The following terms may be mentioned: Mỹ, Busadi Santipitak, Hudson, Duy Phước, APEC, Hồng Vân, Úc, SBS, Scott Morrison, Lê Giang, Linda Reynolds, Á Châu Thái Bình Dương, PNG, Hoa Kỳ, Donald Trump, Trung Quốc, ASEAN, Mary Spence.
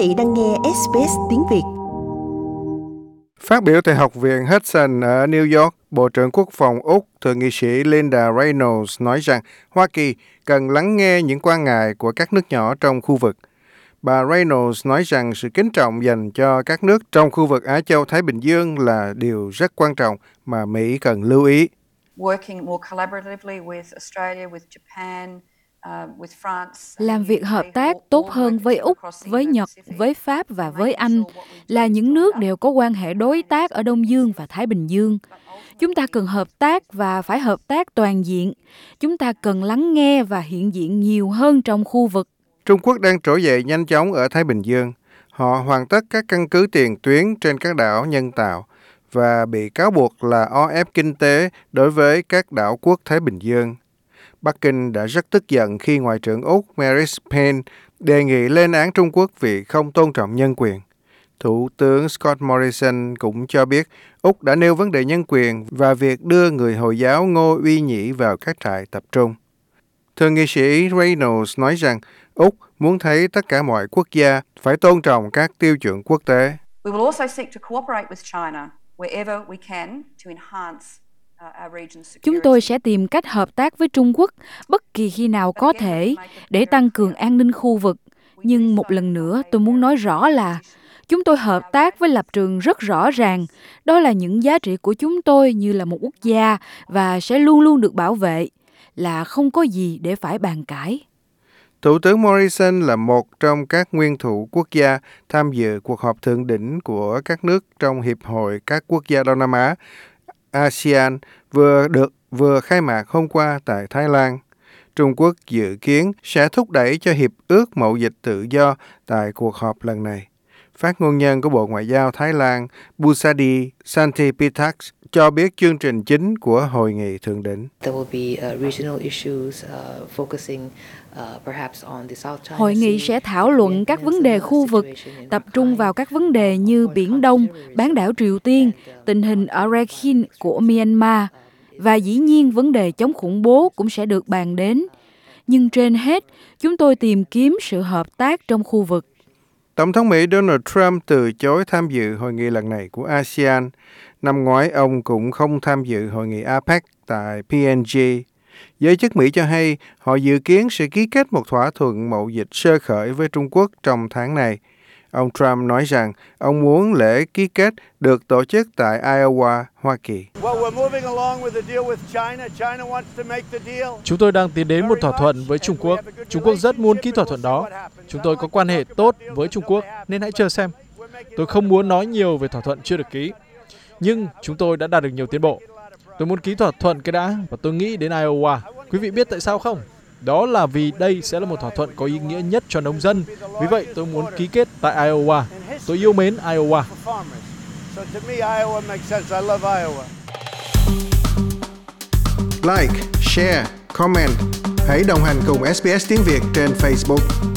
vị đang nghe SBS tiếng Việt. Phát biểu tại Học viện Hudson ở New York, Bộ trưởng Quốc phòng Úc, Thượng nghị sĩ Linda Reynolds nói rằng Hoa Kỳ cần lắng nghe những quan ngại của các nước nhỏ trong khu vực. Bà Reynolds nói rằng sự kính trọng dành cho các nước trong khu vực Á Châu Thái Bình Dương là điều rất quan trọng mà Mỹ cần lưu ý. Làm việc hợp tác tốt hơn với Úc, với Nhật, với Pháp và với Anh là những nước đều có quan hệ đối tác ở Đông Dương và Thái Bình Dương. Chúng ta cần hợp tác và phải hợp tác toàn diện. Chúng ta cần lắng nghe và hiện diện nhiều hơn trong khu vực. Trung Quốc đang trỗi dậy nhanh chóng ở Thái Bình Dương. Họ hoàn tất các căn cứ tiền tuyến trên các đảo nhân tạo và bị cáo buộc là o ép kinh tế đối với các đảo quốc Thái Bình Dương. Bắc Kinh đã rất tức giận khi Ngoại trưởng Úc Mary Spence đề nghị lên án Trung Quốc vì không tôn trọng nhân quyền. Thủ tướng Scott Morrison cũng cho biết Úc đã nêu vấn đề nhân quyền và việc đưa người Hồi giáo Ngô Uy Nhĩ vào các trại tập trung. Thượng nghị sĩ Reynolds nói rằng Úc muốn thấy tất cả mọi quốc gia phải tôn trọng các tiêu chuẩn quốc tế. Chúng tôi sẽ tìm cách hợp tác với Trung Quốc bất kỳ khi nào có thể để tăng cường an ninh khu vực. Nhưng một lần nữa tôi muốn nói rõ là chúng tôi hợp tác với lập trường rất rõ ràng. Đó là những giá trị của chúng tôi như là một quốc gia và sẽ luôn luôn được bảo vệ, là không có gì để phải bàn cãi. Thủ tướng Morrison là một trong các nguyên thủ quốc gia tham dự cuộc họp thượng đỉnh của các nước trong Hiệp hội các quốc gia Đông Nam Á, ASEAN, vừa khai mạc hôm qua tại Thái Lan. Trung Quốc dự kiến sẽ thúc đẩy cho hiệp ước mậu dịch tự do tại cuộc họp lần này. Phát ngôn nhân của Bộ Ngoại giao Thái Lan Busadi Santipitak cho biết chương trình chính của hội nghị thượng đỉnh. Hội nghị sẽ thảo luận các vấn đề khu vực, tập trung vào các vấn đề như Biển Đông, bán đảo Triều Tiên, tình hình ở Rakhine của Myanmar, và dĩ nhiên vấn đề chống khủng bố cũng sẽ được bàn đến. Nhưng trên hết, chúng tôi tìm kiếm sự hợp tác trong khu vực. Tổng thống Mỹ Donald Trump từ chối tham dự hội nghị lần này của ASEAN. Năm ngoái, ông cũng không tham dự hội nghị APEC tại PNG. Giới chức Mỹ cho hay họ dự kiến sẽ ký kết một thỏa thuận mậu dịch sơ khởi với Trung Quốc trong tháng này. Ông Trump nói rằng ông muốn lễ ký kết được tổ chức tại Iowa, Hoa Kỳ. Chúng tôi đang tiến đến một thỏa thuận với Trung Quốc. Trung Quốc rất muốn ký thỏa thuận đó. Chúng tôi có quan hệ tốt với Trung Quốc nên hãy chờ xem. Tôi không muốn nói nhiều về thỏa thuận chưa được ký. Nhưng chúng tôi đã đạt được nhiều tiến bộ. Tôi muốn ký thỏa thuận cái đã và tôi nghĩ đến Iowa. Quý vị biết tại sao không? Đó là vì đây sẽ là một thỏa thuận có ý nghĩa nhất cho nông dân. Vì vậy, tôi muốn ký kết tại Iowa. Tôi yêu mến Iowa. Like, share, comment. Hãy đồng hành cùng SBS Tiếng Việt trên Facebook.